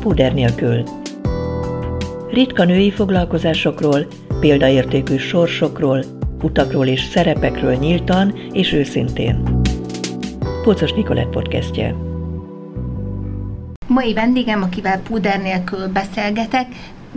púder nélkül. Ritka női foglalkozásokról, példaértékű sorsokról, utakról és szerepekről nyíltan és őszintén. Pocos Nikolett podcastje. Mai vendégem, akivel púder nélkül beszélgetek,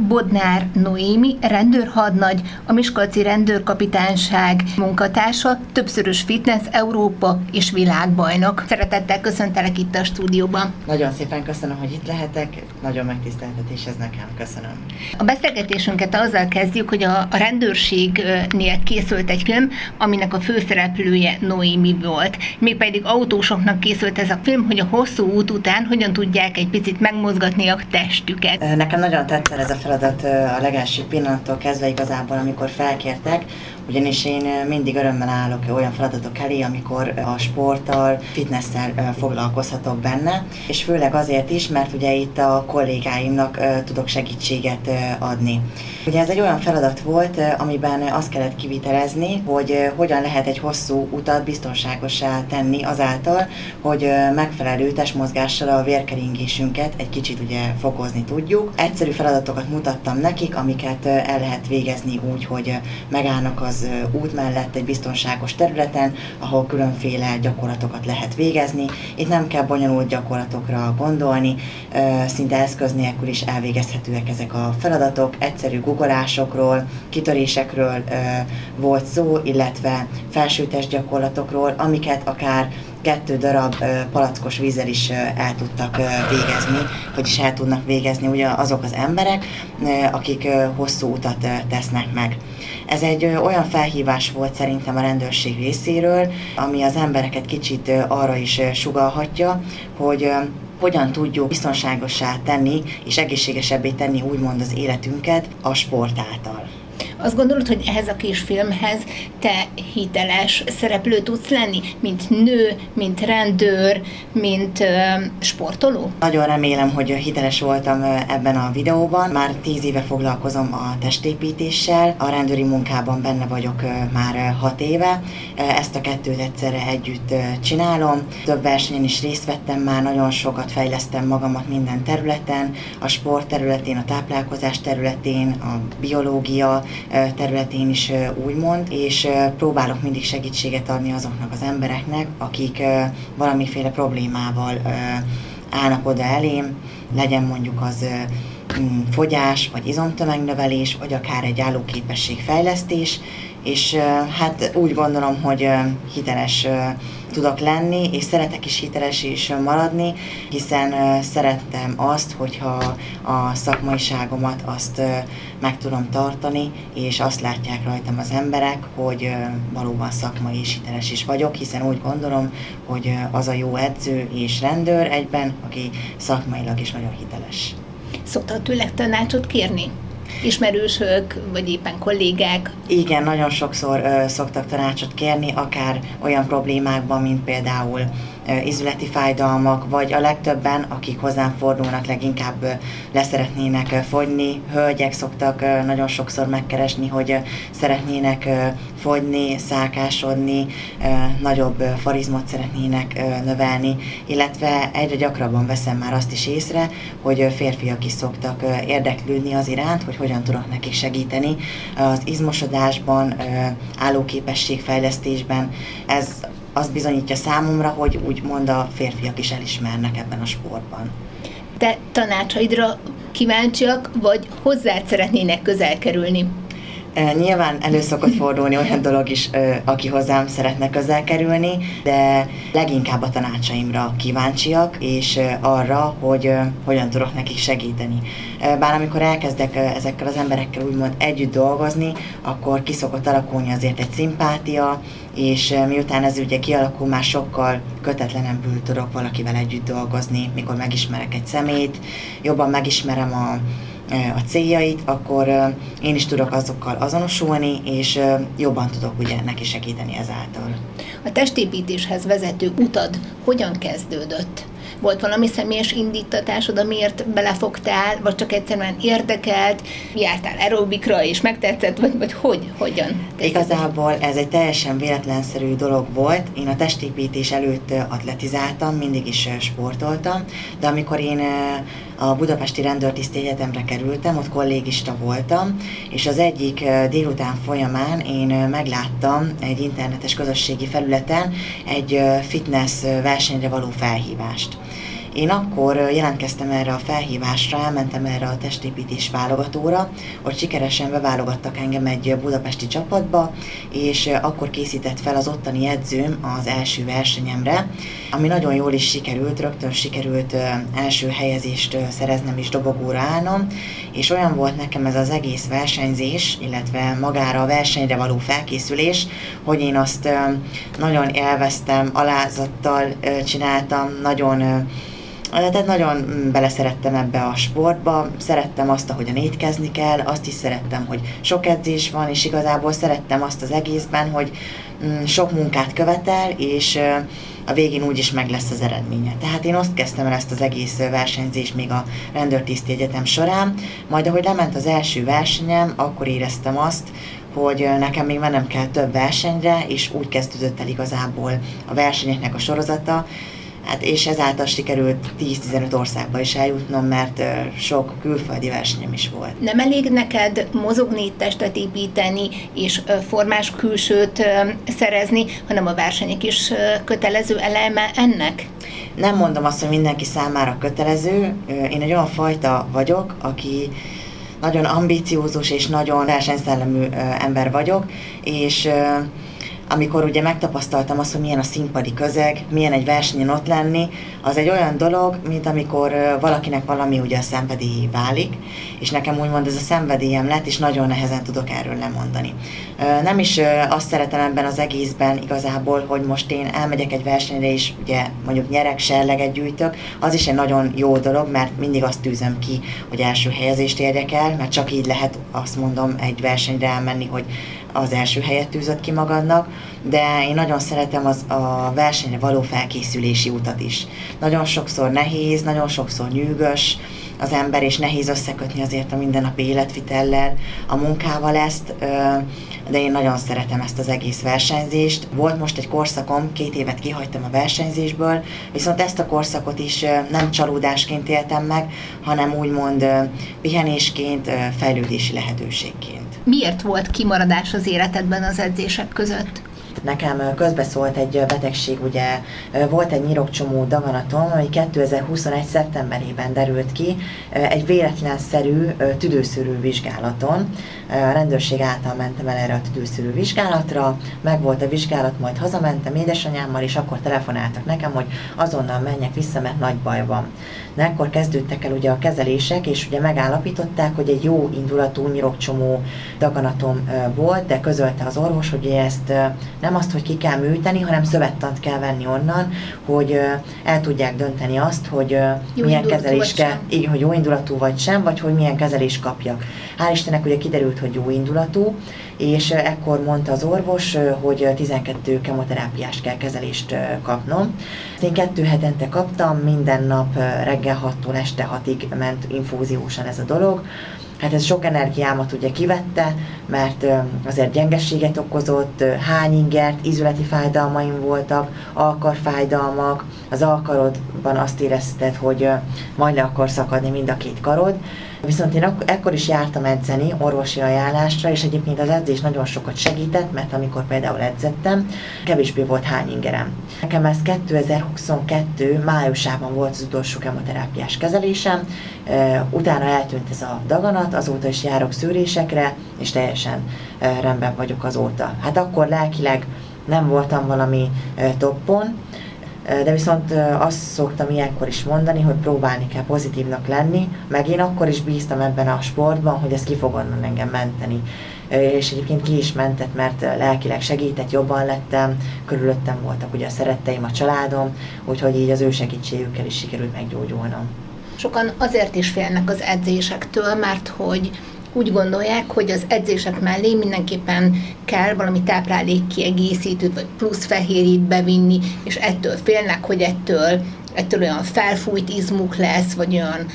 Bodnár Noémi, rendőrhadnagy, a Miskolci rendőrkapitányság munkatársa, többszörös fitness Európa és világbajnok. Szeretettel köszöntelek itt a stúdióban. Nagyon szépen köszönöm, hogy itt lehetek, nagyon megtiszteltetés ez nekem, köszönöm. A beszélgetésünket azzal kezdjük, hogy a rendőrségnél készült egy film, aminek a főszereplője Noémi volt. Mégpedig autósoknak készült ez a film, hogy a hosszú út után hogyan tudják egy picit megmozgatni a testüket. Nekem nagyon tetszett ez a feladat a legelső pillanattól kezdve igazából, amikor felkértek, ugyanis én mindig örömmel állok olyan feladatok elé, amikor a sporttal, fitnesszel foglalkozhatok benne, és főleg azért is, mert ugye itt a kollégáimnak tudok segítséget adni. Ugye ez egy olyan feladat volt, amiben azt kellett kivitelezni, hogy hogyan lehet egy hosszú utat biztonságosá tenni azáltal, hogy megfelelő testmozgással a vérkeringésünket egy kicsit ugye fokozni tudjuk. Egyszerű feladatokat mutattam nekik, amiket el lehet végezni úgy, hogy megállnak az út mellett egy biztonságos területen, ahol különféle gyakorlatokat lehet végezni. Itt nem kell bonyolult gyakorlatokra gondolni, szinte eszköz nélkül is elvégezhetőek ezek a feladatok. Egyszerű guggolásokról, kitörésekről volt szó, illetve felsőtest gyakorlatokról, amiket akár 2 darab palackos vízzel is el tudtak végezni, vagyis el tudnak végezni ugye azok az emberek, akik hosszú utat tesznek meg. Ez egy olyan felhívás volt szerintem a rendőrség részéről, ami az embereket kicsit arra is sugallhatja, hogy hogyan tudjuk biztonságossá tenni és egészségesebbé tenni úgymond az életünket a sport által. Azt gondolod, hogy ehhez a kis filmhez te hiteles szereplő tudsz lenni? Mint nő, mint rendőr, mint sportoló? Nagyon remélem, hogy hiteles voltam ebben a videóban. Már 10 éve foglalkozom a testépítéssel, a rendőri munkában benne vagyok már 6 éve. Ezt a 2-t egyszerre együtt csinálom. Több versenyen is részt vettem már, nagyon sokat fejlesztem magamat minden területen, a sport területén, a táplálkozás területén, a biológia területén is úgymond, és próbálok mindig segítséget adni azoknak az embereknek, akik valamiféle problémával állnak oda elém, legyen mondjuk az fogyás, vagy izomtömegnövelés, vagy akár egy állóképességfejlesztés, és hát úgy gondolom, hogy hiteles tudok lenni, és szeretek is hiteles is maradni, hiszen szerettem azt, hogyha a szakmaiságomat azt meg tudom tartani, és azt látják rajtam az emberek, hogy valóban szakmai és hiteles is vagyok, hiszen úgy gondolom, hogy az a jó edző és rendőr egyben, aki szakmailag is nagyon hiteles. Szoktál tőled tanácsot kérni? Ismerősök, vagy éppen kollégák? Igen, nagyon sokszor szoktak tanácsot kérni, akár olyan problémákban, mint például ízületi fájdalmak, vagy a legtöbben, akik hozzám fordulnak, leginkább leszeretnének fogyni. Hölgyek szoktak nagyon sokszor megkeresni, hogy szeretnének fogyni, szálkásodni, nagyobb farizmot szeretnének növelni, illetve egyre gyakrabban veszem már azt is észre, hogy férfiak is szoktak érdeklődni az iránt, hogy hogyan tudok nekik segíteni az izmosodásban, állóképességfejlesztésben. Ez az bizonyítja számomra, hogy úgymond a férfiak is elismernek ebben a sportban. Te tanácsaidra kíváncsiak, vagy hozzád szeretnének közel kerülni? Nyilván elő szokott fordulni olyan dolog is, aki hozzám szeretne közel kerülni, de leginkább a tanácsaimra kíváncsiak, és arra, hogy hogyan tudok nekik segíteni. Bár amikor elkezdek ezekkel az emberekkel úgymond együtt dolgozni, akkor ki szokott alakulni azért egy szimpátia, és miután ez ugye kialakul, már sokkal kötetlenebbül tudok valakivel együtt dolgozni, mikor megismerek egy szemét, jobban megismerem a céljait, akkor én is tudok azokkal azonosulni, és jobban tudok ugye neki segíteni ezáltal. A testépítéshez vezető utad hogyan kezdődött? Volt valami személyes indítatásod, amiért belefogtál, vagy csak egyszerűen érdekelt, jártál aerobikra és megtetszett, vagy hogyan? Igazából ez egy teljesen véletlenszerű dolog volt. Én a testépítés előtt atletizáltam, mindig is sportoltam, de amikor én a Budapesti Rendőrtiszti Egyetemre kerültem, ott kollégista voltam, és az egyik délután folyamán én megláttam egy internetes közösségi felületen egy fitness versenyre való felhívást. Én akkor jelentkeztem erre a felhívásra, elmentem erre a testépítés válogatóra, ott sikeresen beválogattak engem egy budapesti csapatba, és akkor készített fel az ottani edzőm az első versenyemre, ami nagyon jól is sikerült, rögtön sikerült első helyezést szereznem és dobogóra állnom, és olyan volt nekem ez az egész versenyzés, illetve magára a versenyre való felkészülés, hogy én azt nagyon élveztem, alázattal csináltam, tehát nagyon beleszerettem ebbe a sportba, szerettem azt, ahogyan étkezni kell, azt is szerettem, hogy sok edzés van, és igazából szerettem azt az egészben, hogy sok munkát követel, és a végén úgyis meg lesz az eredménye. Tehát én azt kezdtem el ezt az egész versenyzést még a Rendőrtiszti Egyetem során, majd ahogy lement az első versenyem, akkor éreztem azt, hogy nekem még mennem kell több versenyre, és úgy kezdődött el igazából a versenyeknek a sorozata, és ezáltal sikerült 10-15 országba is eljutnom, mert sok külföldi versenyem is volt. Nem elég neked mozogni, testet építeni és formás külsőt szerezni, hanem a versenyek is kötelező eleme ennek? Nem mondom azt, hogy mindenki számára kötelező. Én egy olyan fajta vagyok, aki nagyon ambiciózus és nagyon versenyszellemű ember vagyok, és amikor ugye megtapasztaltam azt, hogy milyen a színpadi közeg, milyen egy versenyen ott lenni, az egy olyan dolog, mint amikor valakinek valami ugye a szenvedélyé válik, és nekem úgymond ez a szenvedélyem lett, és nagyon nehezen tudok erről lemondani. Nem is azt szeretem ebben az egészben igazából, hogy most én elmegyek egy versenyre, és ugye mondjuk nyerek, serleget gyűjtök, az is egy nagyon jó dolog, mert mindig azt tűzöm ki, hogy első helyezést érjek el, mert csak így lehet, azt mondom, egy versenyre elmenni, hogy az első helyet tűzött ki magadnak, de én nagyon szeretem a versenyre való felkészülési utat is. Nagyon sokszor nehéz, nagyon sokszor nyűgös az ember, és nehéz összekötni azért a mindennapi életvitellel, a munkával ezt, de én nagyon szeretem ezt az egész versenyzést. Volt most egy korszakom, 2 évet kihagytam a versenyzésből, viszont ezt a korszakot is nem csalódásként éltem meg, hanem úgymond pihenésként, fejlődési lehetőségként. Miért volt kimaradás az életedben az edzések között? Nekem közbeszólt egy betegség, ugye volt egy nyirokcsomó daganatom, ami 2021. szeptemberében derült ki egy véletlenszerű tüdőszűrő vizsgálaton. A rendőrség által mentem el erre a tüdőszűrő vizsgálatra, meg volt a vizsgálat, majd hazamentem édesanyámmal, és akkor telefonáltak nekem, hogy azonnal menjek vissza, mert nagy baj van. De akkor kezdődtek el ugye a kezelések, és ugye megállapították, hogy egy jó indulatú nyirokcsomó daganatom volt, de közölte az orvos, hogy ezt nem azt, hogy ki kell műteni, hanem szövettant kell venni onnan, hogy el tudják dönteni azt, hogy milyen kezelés kell, így, hogy jó indulatú vagy sem, vagy hogy milyen kezelés kapjak. Hál' Istennek ugye kiderült, hogy jó indulatú, és ekkor mondta az orvos, hogy 12 kemoterápiás kezelést kapnom. Én 2 hetente kaptam, minden nap reggel 6-tól este 6-ig ment infúziósan ez a dolog. Hát ez sok energiámat ugye kivette, mert azért gyengességet okozott, hányingert, izületi fájdalmaim voltak, alkarfájdalmak, az alkarodban azt érezted, hogy majd le akar szakadni mind a 2 karod. Viszont én ekkor is jártam edzeni orvosi ajánlásra, és egyébként az edzés nagyon sokat segített, mert amikor például edzettem, kevésbé volt hányingerem. Nekem ez 2022. májusában volt az utolsó kemoterápiás kezelésem, utána eltűnt ez a daganat, azóta is járok szűrésekre, és teljesen rendben vagyok azóta. Hát akkor lelkileg nem voltam valami toppon, de viszont azt szoktam ilyenkor is mondani, hogy próbálni kell pozitívnak lenni, meg én akkor is bíztam ebben a sportban, hogy ez ki fog onnan engem menteni. És egyébként ki is mentett, mert lelkileg segített, jobban lettem, körülöttem voltak ugye a szeretteim, a családom, úgyhogy így az ő segítségükkel is sikerült meggyógyulnom. Sokan azért is félnek az edzésektől, mert hogy úgy gondolják, hogy az edzések mellé mindenképpen kell valami táplálékkiegészítőt, vagy plusz fehérjét bevinni, és ettől félnek, hogy ettől ettől olyan felfújt izmuk lesz, vagy olyan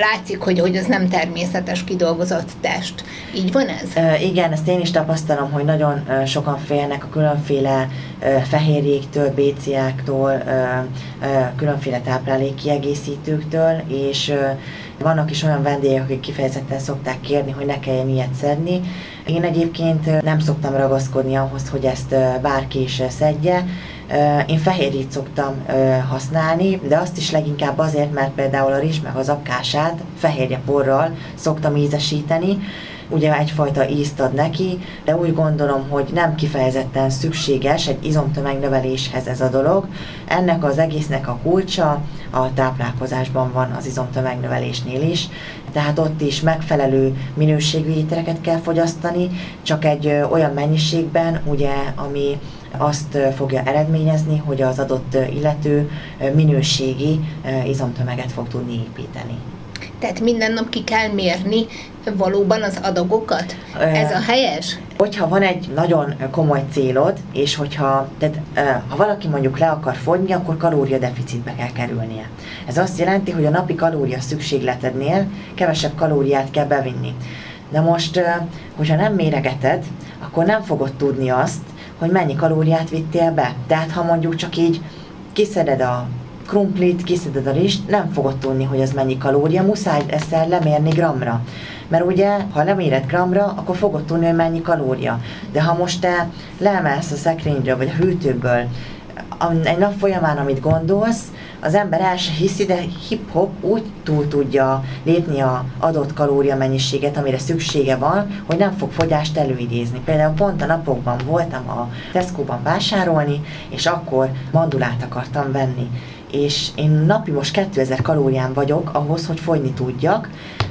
látszik, hogy az nem természetes kidolgozott test. Így van ez? Igen, ezt én is tapasztalom, hogy nagyon sokan félnek a különféle fehérjéktől, béciáktól, különféle táplálékkiegészítőktől, és vannak is olyan vendégek, akik kifejezetten szokták kérni, hogy ne kelljen ilyet szedni. Én egyébként nem szoktam ragaszkodni ahhoz, hogy ezt bárki is szedje. Én fehérjét szoktam használni, de azt is leginkább azért, mert például a rizs meg az apkását fehérjeporral szoktam ízesíteni. Ugye egyfajta ízt ad neki, de úgy gondolom, hogy nem kifejezetten szükséges egy izomtömegnöveléshez ez a dolog. Ennek az egésznek a kulcsa a táplálkozásban van, az izomtömegnövelésnél is. Tehát ott is megfelelő minőségű ételeket kell fogyasztani, csak egy olyan mennyiségben, ugye, ami azt fogja eredményezni, hogy az adott illető minőségi izomtömeget fog tudni építeni. Tehát minden nap ki kell mérni valóban az adagokat? Ez a helyes? Hogyha van egy nagyon komoly célod, és ha valaki mondjuk le akar fogyni, akkor kalóriadeficitbe kell kerülnie. Ez azt jelenti, hogy a napi kalória szükségletednél kevesebb kalóriát kell bevinni. De most, hogyha nem méregeted, akkor nem fogod tudni azt, hogy mennyi kalóriát vittél be. Tehát ha mondjuk csak így kiszeded a krumplit, kiszeded a rizst, nem fogod tudni, hogy az mennyi kalória, muszáj ezt lemérni grammra. Mert ugye, ha leméred grammra, akkor fogod tudni, hogy mennyi kalória. De ha most te leemelsz a szekrényről, vagy a hűtőből, egy nap folyamán, amit gondolsz, az ember el se hiszi, de hip-hop úgy túl tudja lépni az adott kalóriamennyiséget, amire szüksége van, hogy nem fog fogyást előidézni. Például pont a napokban voltam a Tesco-ban vásárolni, és akkor mandulát akartam venni. És én napi most 2000 kalórián vagyok ahhoz, hogy fogyni tudjak.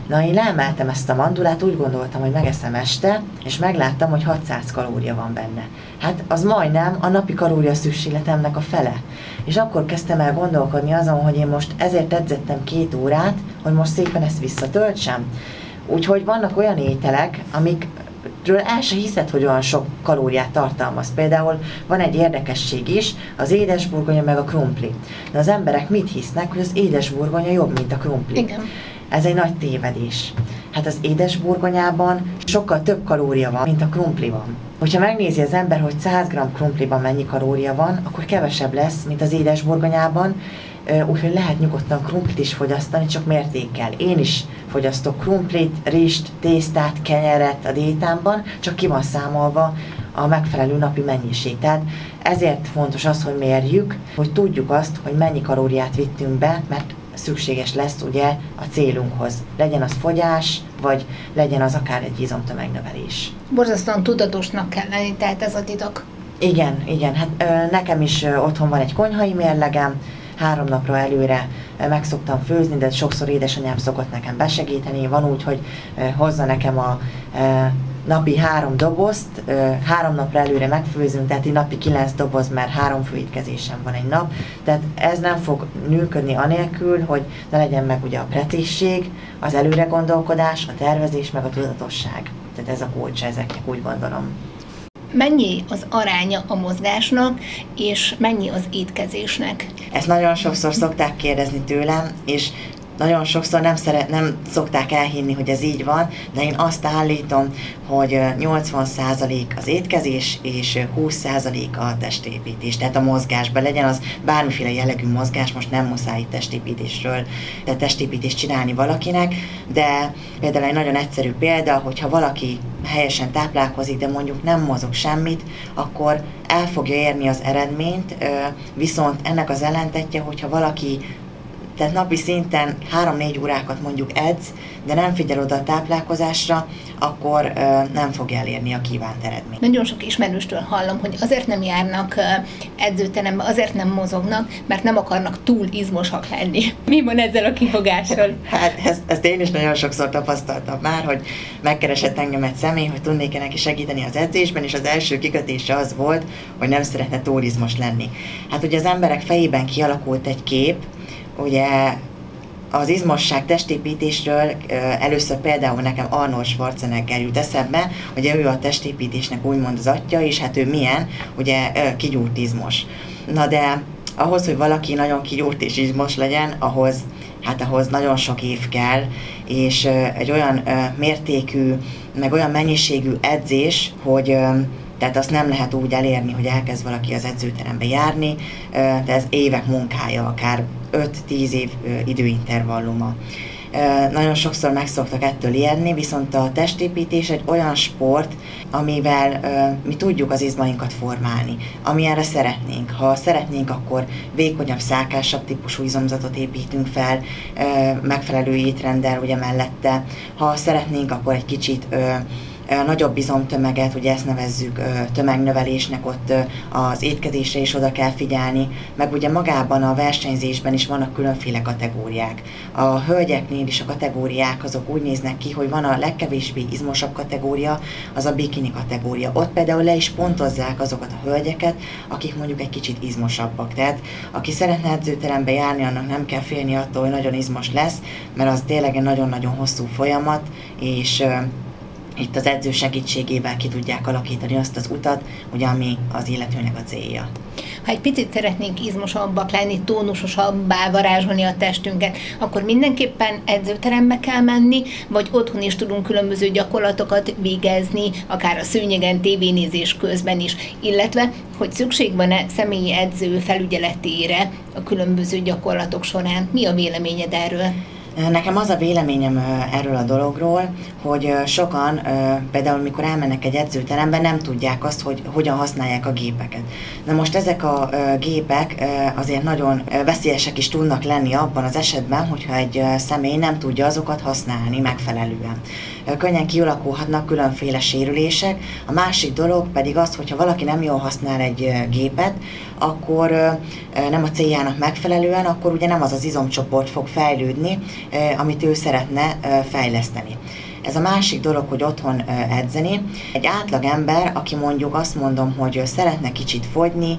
Na, én leemeltem ezt a mandulát, úgy gondoltam, hogy megeszem este, és megláttam, hogy 600 kalória van benne. Hát az majdnem a napi kalória szükségletemnek a fele. És akkor kezdtem el gondolkodni azon, hogy én most ezért edzettem 2 órát, hogy most szépen ezt visszatöltsem. Úgyhogy vannak olyan ételek, amikről el se hiszed, hogy olyan sok kalóriát tartalmaz. Például van egy érdekesség is, az édesburgonya meg a krumpli. De az emberek mit hisznek, hogy az édesburgonya jobb, mint a krumpli? Igen. Ez egy nagy tévedés. Hát az édesburgonyában sokkal több kalória van, mint a krumpliban. Hogyha megnézi az ember, hogy 100 g krumpliban mennyi kalória van, akkor kevesebb lesz, mint az édesburgonyában, úgyhogy lehet nyugodtan krumplit is fogyasztani, csak mértékkel. Én is fogyasztok krumplit, rist, tésztát, kenyeret a diétámban, csak ki van számolva a megfelelő napi mennyiség. Tehát ezért fontos az, hogy mérjük, hogy tudjuk azt, hogy mennyi kalóriát vittünk be, mert szükséges lesz ugye a célunkhoz. Legyen az fogyás, vagy legyen az akár egy izomtömegnövelés. Borzasztóan tudatosnak kell lenni, tehát ez a titok. Igen, igen. Hát nekem is otthon van egy konyhai mérlegem, 3 napra előre meg szoktam főzni, de sokszor édesanyám szokott nekem besegíteni. Van úgy, hogy hozza nekem a napi 3 dobozt, 3 napra előre megfőzünk, tehát így napi 9 doboz, mert 3 főétkezésem van egy nap. Tehát ez nem fog működni anélkül, hogy ne legyen meg ugye a pretészség, az előre gondolkodás, a tervezés, meg a tudatosság. Tehát ez a kulcsa ezeknek, úgy gondolom. Mennyi az aránya a mozgásnak, és mennyi az étkezésnek? Ezt nagyon sokszor szokták kérdezni tőlem, és nagyon sokszor nem szokták elhinni, hogy ez így van, de én azt állítom, hogy 80% az étkezés, és 20% a testépítés, tehát a mozgásban legyen az bármiféle jellegű mozgás, most nem muszáj testépítésről, de testépítést csinálni valakinek, de például egy nagyon egyszerű példa, hogyha valaki helyesen táplálkozik, de mondjuk nem mozog semmit, akkor el fogja érni az eredményt, viszont ennek az ellentetje, hogyha valaki tehát napi szinten 3-4 órákat mondjuk edz, de nem figyel oda a táplálkozásra, akkor nem fog elérni a kívánt eredményt. Nagyon sok ismerőstől hallom, hogy azért nem járnak edzőterembe, azért nem mozognak, mert nem akarnak túl izmosak lenni. Mi van ezzel a kifogással? Hát ezt én is nagyon sokszor tapasztaltam már, hogy megkeresett engem egy személy, hogy tudnék-e neki segíteni az edzésben, és az első kikötése az volt, hogy nem szeretne túl izmos lenni. Hát ugye az emberek fejében kialakult egy kép, ugye az izmosság testépítésről először például nekem Arnold Schwarzenegger jut eszembe, ugye ő a testépítésnek úgymond az atya, és hát ő milyen, ugye kigyúrt izmos. Na de ahhoz, hogy valaki nagyon kigyúrt és izmos legyen, ahhoz nagyon sok év kell, és egy olyan mértékű, meg olyan mennyiségű edzés, hogy tehát azt nem lehet úgy elérni, hogy elkezd valaki az edzőterembe járni, de ez évek munkája, akár 5-10 év időintervalluma. Nagyon sokszor meg szoktak ettől ijedni, viszont a testépítés egy olyan sport, amivel mi tudjuk az izmainkat formálni, amilyenre szeretnénk. Ha szeretnénk, akkor vékonyabb, szákásabb típusú izomzatot építünk fel, megfelelő étrenddel ugye mellette. Ha szeretnénk, akkor egy kicsit nagyobb izomtömeget, ugye ezt nevezzük tömegnövelésnek, ott az étkezésre is oda kell figyelni, meg ugye magában a versenyzésben is vannak különféle kategóriák. A hölgyeknél is a kategóriák azok úgy néznek ki, hogy van a legkevésbé izmosabb kategória, az a bikini kategória. Ott például le is pontozzák azokat a hölgyeket, akik mondjuk egy kicsit izmosabbak. Tehát aki szeretne edzőterembe járni, annak nem kell félni attól, hogy nagyon izmos lesz, mert az tényleg egy nagyon-nagyon hosszú folyamat, és itt az edző segítségével ki tudják alakítani azt az utat, ugye, ami az illetőnek a célja. Ha egy picit szeretnénk izmosabbak lenni, tónusosabbá varázsolni a testünket, akkor mindenképpen edzőterembe kell menni, vagy otthon is tudunk különböző gyakorlatokat végezni, akár a szőnyegen, tévénézés közben is, illetve hogy szükség van-e személyi edző felügyeletére a különböző gyakorlatok során. Mi a véleményed erről? Nekem az a véleményem erről a dologról, hogy sokan például mikor elmennek egy edzőterembe, nem tudják azt, hogy hogyan használják a gépeket. Na most ezek a gépek azért nagyon veszélyesek is tudnak lenni abban az esetben, hogyha egy személy nem tudja azokat használni megfelelően. Könnyen kialakulhatnak különféle sérülések. A másik dolog pedig az, hogyha valaki nem jól használ egy gépet, akkor nem a céljának megfelelően, akkor ugye nem az az izomcsoport fog fejlődni, amit ő szeretne fejleszteni. Ez a másik dolog, hogy otthon edzeni. Egy átlag ember, aki mondjuk azt mondom, hogy szeretne kicsit fogyni,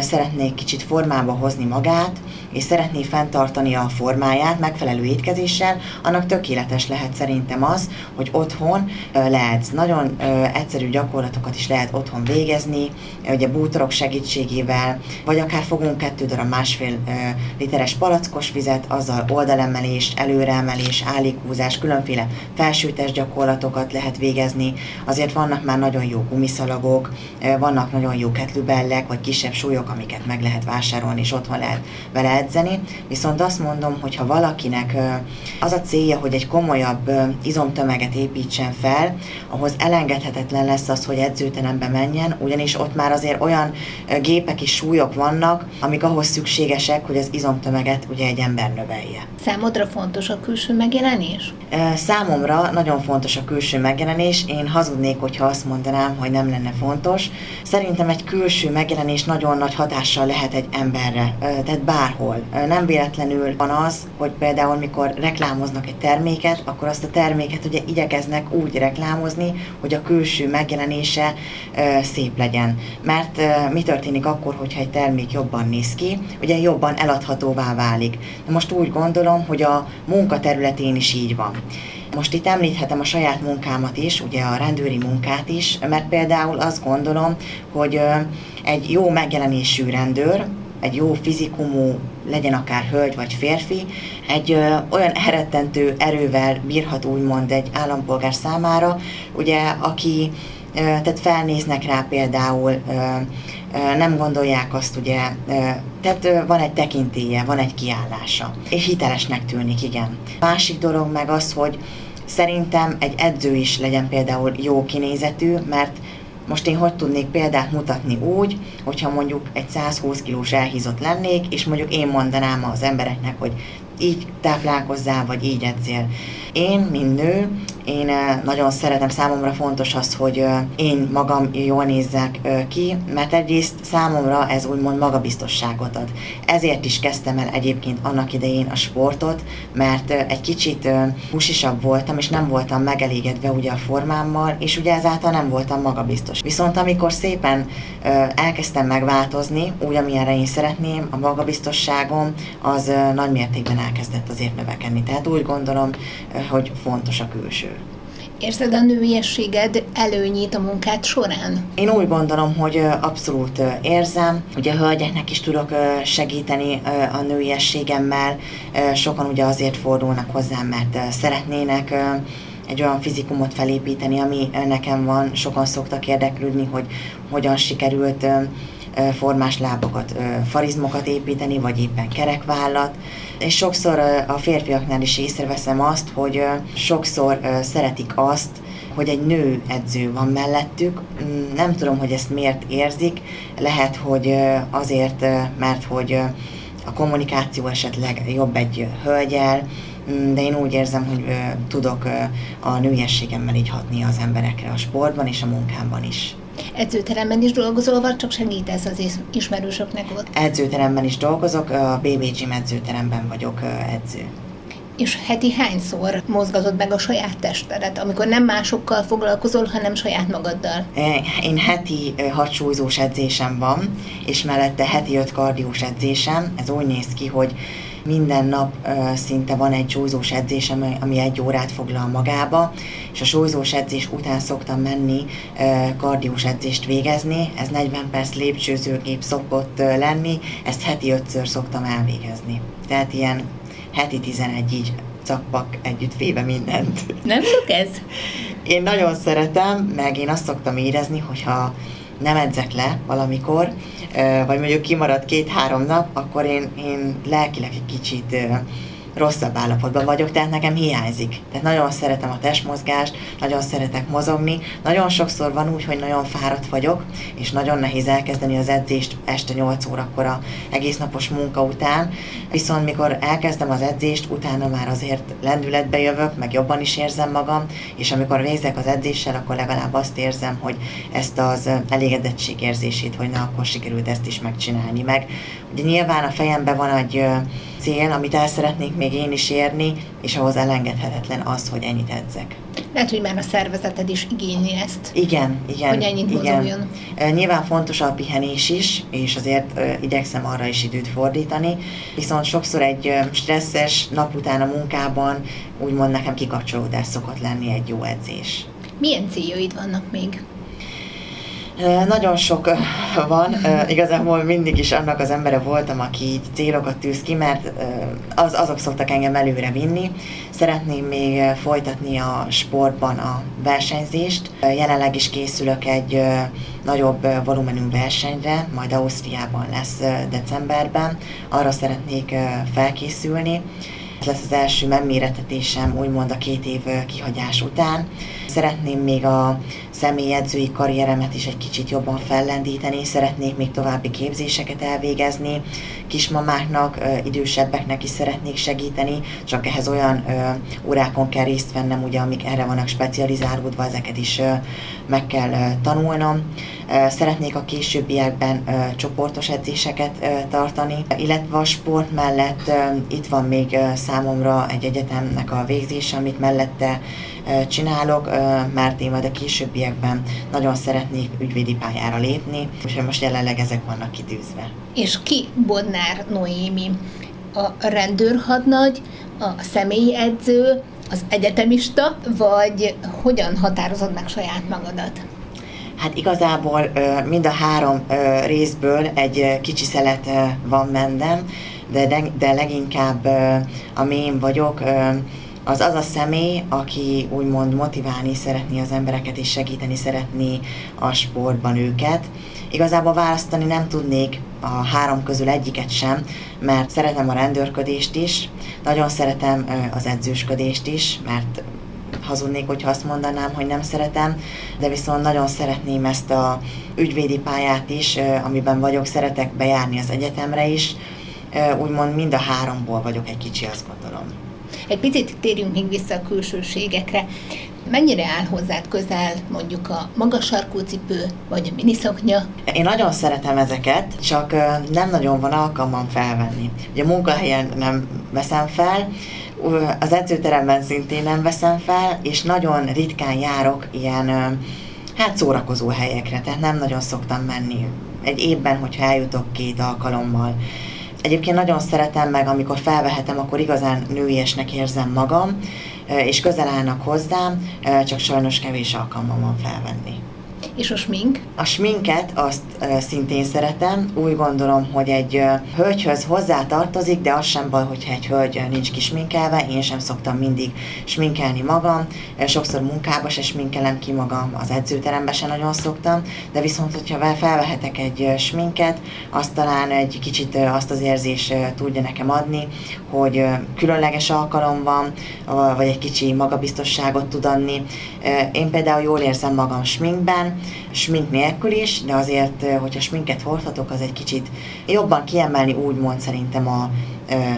szeretné kicsit formába hozni magát, és szeretné fenntartani a formáját megfelelő étkezéssel, annak tökéletes lehet szerintem az, hogy otthon lehetsz. Nagyon egyszerű gyakorlatokat is lehet otthon végezni, ugye bútorok segítségével, vagy akár fogunk 2 darab 1,5 literes palackos vizet, azzal oldalemelés, előreemelés, állékhúzás, különféle felsőtes gyakorlatokat lehet végezni. Azért vannak már nagyon jó gumiszalagok, vannak nagyon jó kettlebellek, vagy kisebb súlyok, amiket meg lehet vásárolni, és otthon lehet vele edzeni. Viszont azt mondom, hogy ha valakinek az a célja, hogy egy komolyabb izomtömeget építsen fel, ahhoz elengedhetetlen lesz az, hogy edzőterembe menjen, ugyanis ott már azért olyan gépek és súlyok vannak, amik ahhoz szükségesek, hogy az izomtömeget ugye egy ember növelje. Számodra fontos a külső megjelenés? Számomra nagyon fontos a külső megjelenés. Én hazudnék, hogyha azt mondanám, hogy nem lenne fontos. Szerintem egy külső megjelenés nagyon nagy hatással lehet egy emberre, tehát bárhol. Nem véletlenül van az, hogy például mikor reklámoznak egy terméket, akkor azt a terméket ugye igyekeznek úgy reklámozni, hogy a külső megjelenése szép legyen. Mert mi történik akkor, hogyha egy termék jobban néz ki? Ugye jobban eladhatóvá válik. De most úgy gondolom, hogy a munkaterületén is így van. Most itt említhetem a saját munkámat is, ugye a rendőri munkát is, mert például azt gondolom, hogy egy jó megjelenésű rendőr, egy jó fizikumú, legyen akár hölgy vagy férfi, egy olyan elrettentő erővel bírhat úgymond egy állampolgár számára, ugye, aki, tehát felnéznek rá például, nem gondolják azt, ugye, tehát van egy tekintélye, van egy kiállása, és hitelesnek tűnik, igen. Másik dolog meg az, hogy szerintem egy edző is legyen például jó kinézetű, mert most én hogy tudnék példát mutatni úgy, hogyha mondjuk egy 120 kilós elhízott lennék, és mondjuk én mondanám az embereknek, hogy így táplálkozzál, vagy így edzél. Én, mint nő, én nagyon szeretem, számomra fontos az, hogy én magam jól nézzek ki, mert egyrészt számomra ez úgymond magabiztosságot ad. Ezért is kezdtem el egyébként annak idején a sportot, mert egy kicsit húsisabb voltam, és nem voltam megelégedve ugye a formámmal, és ugye ezáltal nem voltam magabiztos. Viszont amikor szépen elkezdtem megváltozni, úgy, amilyenre én szeretném, a magabiztosságom az nagy mértékben elkezdett azért növekedni. Tehát úgy gondolom, hogy fontos a külső. Érzed a nőiességed előnyét a munkád során? Én úgy gondolom, hogy abszolút érzem. Ugye a hölgyeknek is tudok segíteni a nőiességemmel. Sokan ugye azért fordulnak hozzám, mert szeretnének egy olyan fizikumot felépíteni, ami nekem van. Sokan szoktak érdeklődni, hogy hogyan sikerült formás lábakat, farizmokat építeni, vagy éppen kerekvállat. És sokszor a férfiaknál is észreveszem azt, hogy sokszor szeretik azt, hogy egy nő edző van mellettük. Nem tudom, hogy ezt miért érzik. Lehet, hogy azért, mert hogy a kommunikáció esetleg jobb egy hölgyel, de én úgy érzem, hogy tudok a nőiességemmel így hatni az emberekre a sportban és a munkámban is. Edzőteremben is dolgozol, vagy csak segítesz az ismerősöknek ott? Edzőteremben is dolgozok, a BB Gym edzőteremben vagyok edző. És heti hányszor mozgatod meg a saját testedet, amikor nem másokkal foglalkozol, hanem saját magaddal? Én heti 6 súlyzós edzésem van, és mellette heti 5 kardiós edzésem. Ez úgy néz ki, hogy minden nap szinte van egy súlyzós edzésem, ami 1 órát foglal magába, és a súlyzós edzés után szoktam menni kardiós edzést végezni, ez 40 perc lépcsőzőgép szokott lenni, ezt heti 5-ször szoktam elvégezni. Tehát ilyen heti 11 így cakpak együtt véve mindent. Nem sok ez? Én nagyon szeretem, meg én azt szoktam érezni, hogyha nem edzek le valamikor, vagy mondjuk kimarad 2-3 nap, akkor én lelkileg egy kicsit rosszabb állapotban vagyok, tehát nekem hiányzik. Tehát nagyon szeretem a testmozgást, nagyon szeretek mozogni, nagyon sokszor van úgy, hogy nagyon fáradt vagyok, és nagyon nehéz elkezdeni az edzést este 8 órakor a egésznapos munka után, viszont mikor elkezdem az edzést, utána már azért lendületbe jövök, meg jobban is érzem magam, és amikor végzek az edzéssel, akkor legalább azt érzem, hogy ezt az elégedettség érzését, hogy na, akkor sikerült ezt is megcsinálni meg. Ugye nyilván a fejemben van egy cél, amit el szeretnék még én is érni, és ahhoz elengedhetetlen az, hogy ennyit edzek. Lehet, hogy már a szervezeted is igényli ezt. Igen. Hogy ennyit mozogjon. Nyilván fontos a pihenés is, és azért igyekszem arra is időt fordítani, viszont sokszor egy stresszes nap után a munkában úgymond nekem kikapcsolódás szokott lenni egy jó edzés. Milyen céljaid vannak még? Nagyon sok van, igazából mindig is annak az embere voltam, aki így célokat tűz ki, mert azok szoktak engem előre vinni. Szeretném még folytatni a sportban a versenyzést. Jelenleg is készülök egy nagyobb volumenű versenyre, majd Ausztriában lesz decemberben. Arra szeretnék felkészülni. Ez lesz az első megmérettetésem, úgymond a 2 év kihagyás után. Szeretném még a személyedzői karrieremet is egy kicsit jobban fellendíteni, szeretnék még további képzéseket elvégezni, kismamáknak, idősebbeknek is szeretnék segíteni, csak ehhez olyan órákon kell részt vennem, ugye, amik erre vannak specializálódva, ezeket is meg kell tanulnom. Szeretnék a későbbiekben csoportos edzéseket tartani, illetve a sport mellett itt van még számomra egy egyetemnek a végzése, amit mellette csinálok, mert én majd a későbbiekben nagyon szeretnék ügyvédi pályára lépni, úgyhogy most jelenleg ezek vannak kitűzve. És ki Bodnár Noémi? A rendőrhadnagy, a személyi edző, az egyetemista, vagy hogyan határozod meg saját magadat? Hát igazából mind a 3 részből egy kicsi szelet van bennem, de leginkább ami én vagyok, az a személy, aki úgymond motiválni szeretné az embereket és segíteni szeretné a sportban őket. Igazából választani nem tudnék a 3 közül egyiket sem, mert szeretem a rendőrködést is, nagyon szeretem az edzősködést is, mert hazudnék, hogyha azt mondanám, hogy nem szeretem, de viszont nagyon szeretném ezt a ügyvédi pályát is, amiben vagyok, szeretek bejárni az egyetemre is, úgymond mind a 3-ból vagyok egy kicsi, azt gondolom. Egy picit térjünk még vissza a külsőségekre. Mennyire áll hozzád közel mondjuk a magas sarkúcipő vagy a miniszoknya? Én nagyon szeretem ezeket, csak nem nagyon van alkalmam felvenni. Ugye a munkahelyen nem veszem fel, az edzőteremben szintén nem veszem fel, és nagyon ritkán járok ilyen szórakozó helyekre, tehát nem nagyon szoktam menni. Egy évben, hogyha eljutok 2 alkalommal. Egyébként nagyon szeretem, meg amikor felvehetem, akkor igazán nőiesnek érzem magam, és közel állnak hozzám, csak sajnos kevés alkalmam van felvenni. És a smink? A sminket azt szintén szeretem. Úgy gondolom, hogy egy hölgyhöz hozzátartozik, de az sem baj, hogyha egy hölgy nincs kisminkelve. Én sem szoktam mindig sminkelni magam. Sokszor munkába se sminkelem ki magam, az edzőterembe sem nagyon szoktam. De viszont, hogyha felvehetek egy sminket, azt talán egy kicsit azt az érzést tudja nekem adni, hogy különleges alkalom van, vagy egy kicsi magabiztosságot tud adni. Én például jól érzem magam sminkben, smink nélkül is, de azért, hogyha sminket hordhatok, az egy kicsit jobban kiemelni úgymond szerintem a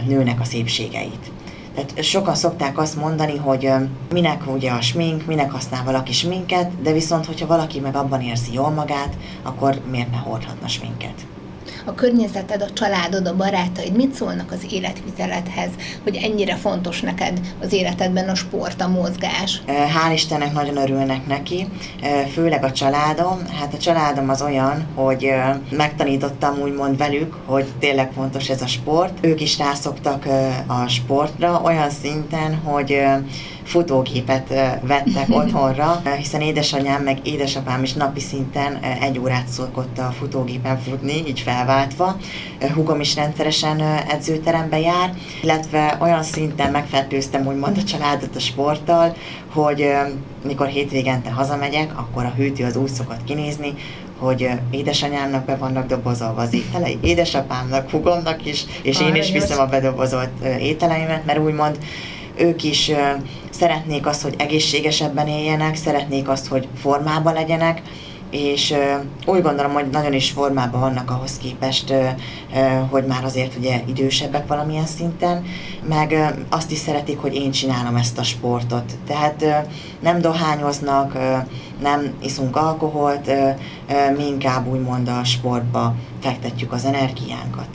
nőnek a szépségeit. Tehát sokan szokták azt mondani, hogy minek ugye a smink, minek használ valaki sminket, de viszont, hogyha valaki meg abban érzi jól magát, akkor miért ne hordhatna sminket? A környezeted, a családod, a barátaid mit szólnak az életviteledhez, hogy ennyire fontos neked az életedben a sport, a mozgás? Hál' Istennek nagyon örülnek neki, főleg a családom. Hát a családom az olyan, hogy megtanítottam úgymond velük, hogy tényleg fontos ez a sport. Ők is rászoktak a sportra olyan szinten, hogy futógépet vettek otthonra, hiszen édesanyám meg édesapám is napi szinten 1 órát szokott a futógépen futni, így felváltva. Húgom is rendszeresen edzőterembe jár, illetve olyan szinten megfertőztem úgymond a családot a sporttal, hogy mikor hétvégente hazamegyek, akkor a hűtő az úgy szokott kinézni, hogy édesanyámnak be vannak dobozolva az ételei, édesapámnak, húgomnak is, és én is viszem a bedobozolt ételeimet, mert úgymond ők is szeretnék azt, hogy egészségesebben éljenek, szeretnék azt, hogy formában legyenek, és úgy gondolom, hogy nagyon is formában vannak ahhoz képest, hogy már azért ugye idősebbek valamilyen szinten, meg azt is szeretik, hogy én csinálom ezt a sportot. Tehát nem dohányoznak, nem iszunk alkoholt, mi inkább úgymond a sportba fektetjük az energiánkat.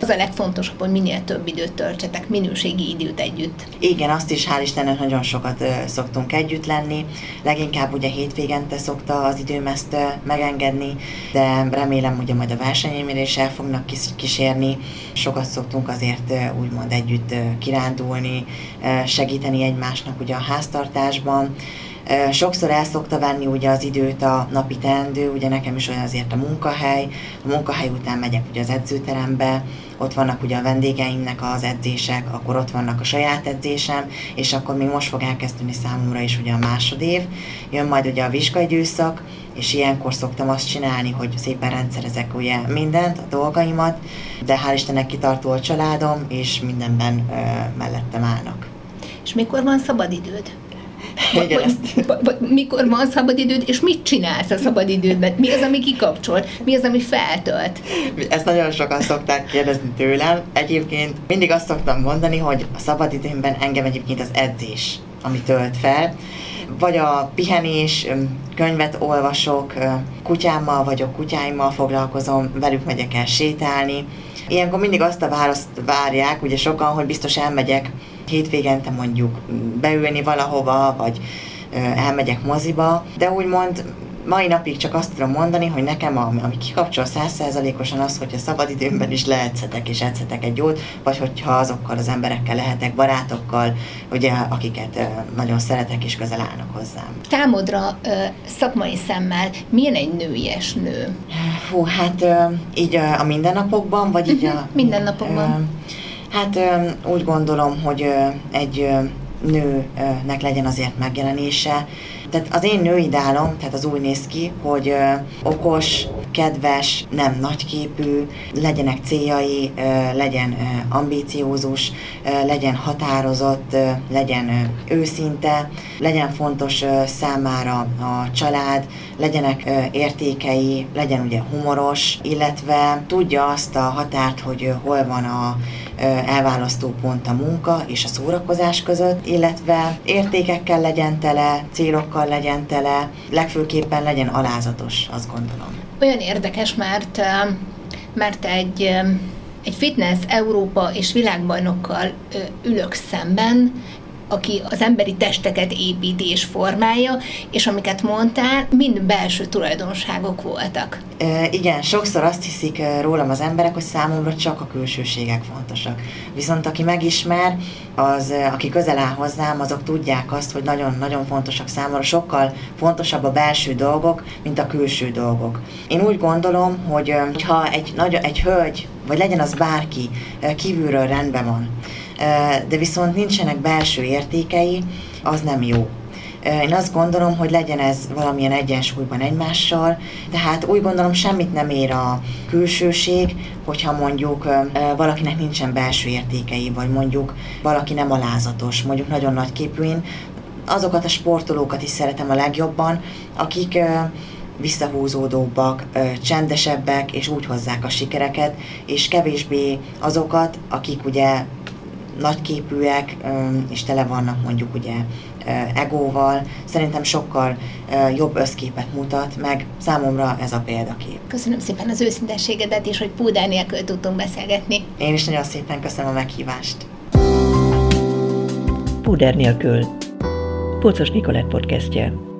Az a legfontosabb, hogy minél több időt töltsetek, minőségi időt együtt. Igen, azt is hál' Istennek nagyon sokat szoktunk együtt lenni. Leginkább ugye hétvégente szokta az időm ezt megengedni, de remélem ugye majd a versenyeimre is el fognak kísérni. Sokat szoktunk azért úgymond együtt kirándulni, segíteni egymásnak ugye a háztartásban. Sokszor el szokta venni ugye az időt a napi teendő, ugye nekem is olyan azért a munkahely után megyek ugye az edzőterembe, ott vannak ugye a vendégeimnek az edzések, akkor ott vannak a saját edzésem, és akkor még most fog elkezdeni számomra is ugye a másodév, jön majd ugye a vizsgaidőszak, és ilyenkor szoktam azt csinálni, hogy szépen rendszerezek ugye mindent, a dolgaimat, de hál' Istennek kitartó a családom, és mindenben mellettem állnak. És mikor van szabadidőd? Mikor van szabadidőd, és mit csinálsz a szabadidődben? Mi az, ami kikapcsol? Mi az, ami feltölt? Ezt nagyon sokan szokták kérdezni tőlem. Egyébként mindig azt szoktam mondani, hogy a szabadidőmben engem egyébként az edzés, ami tölt fel, vagy a pihenés, könyvet olvasok, kutyámmal vagyok, kutyáimmal foglalkozom, velük megyek el sétálni. Ilyenkor mindig azt a választ várják, ugye sokan, hogy biztos elmegyek hétvégente mondjuk beülni valahova, vagy elmegyek moziba, de úgymond mai napig csak azt tudom mondani, hogy nekem, ami kikapcsol 100%-osan az, hogy a szabadidőmben is leetszetek és etszetek egy jót, vagy hogyha azokkal az emberekkel lehetek, barátokkal, ugye, akiket nagyon szeretek és közel állnak hozzám. Számodra szakmai szemmel milyen egy nőies nő? Hú, hát így a mindennapokban, vagy így a... Mindennapokban. Hát úgy gondolom, hogy egy nőnek legyen azért megjelenése. Tehát az én nőidálom, tehát az úgy néz ki, hogy okos, kedves, nem nagyképű, legyenek céljai, legyen ambíciózus, legyen határozott, legyen őszinte, legyen fontos számára a család, legyenek értékei, legyen ugye humoros, illetve tudja azt a határt, hogy hol van a elválasztó pont a munka és a szórakozás között, illetve értékekkel legyen tele, célokkal legyen tele, legfőképpen legyen alázatos, azt gondolom. Olyan érdekes, mert egy fitness Európa és világbajnokkal ülök szemben, aki az emberi testeket építi és formálja, és amiket mondtál, mind belső tulajdonságok voltak. Igen, sokszor azt hiszik rólam az emberek, hogy számomra csak a külsőségek fontosak. Viszont aki megismer, az, aki közel áll hozzám, azok tudják azt, hogy nagyon-nagyon fontosak számomra, sokkal fontosabb a belső dolgok, mint a külső dolgok. Én úgy gondolom, hogy ha egy hölgy, vagy legyen az bárki, kívülről rendben van, de viszont nincsenek belső értékei, az nem jó. Én azt gondolom, hogy legyen ez valamilyen egyensúlyban egymással, tehát úgy gondolom, semmit nem ér a külsőség, hogyha mondjuk valakinek nincsen belső értékei, vagy mondjuk valaki nem alázatos, mondjuk nagyon nagy képűin. Azokat a sportolókat is szeretem a legjobban, akik visszahúzódóbbak, csendesebbek, és úgy hozzák a sikereket, és kevésbé azokat, akik ugye nagyképűek, és tele vannak mondjuk ugye egóval, szerintem sokkal jobb összképet mutat, meg számomra ez a példakép. Köszönöm szépen az őszintességedet, és hogy púdár nélkül tudtunk beszélgetni. Én is nagyon szépen köszönöm a meghívást. Púdár nélkül. Pócos Nikolett podcastje.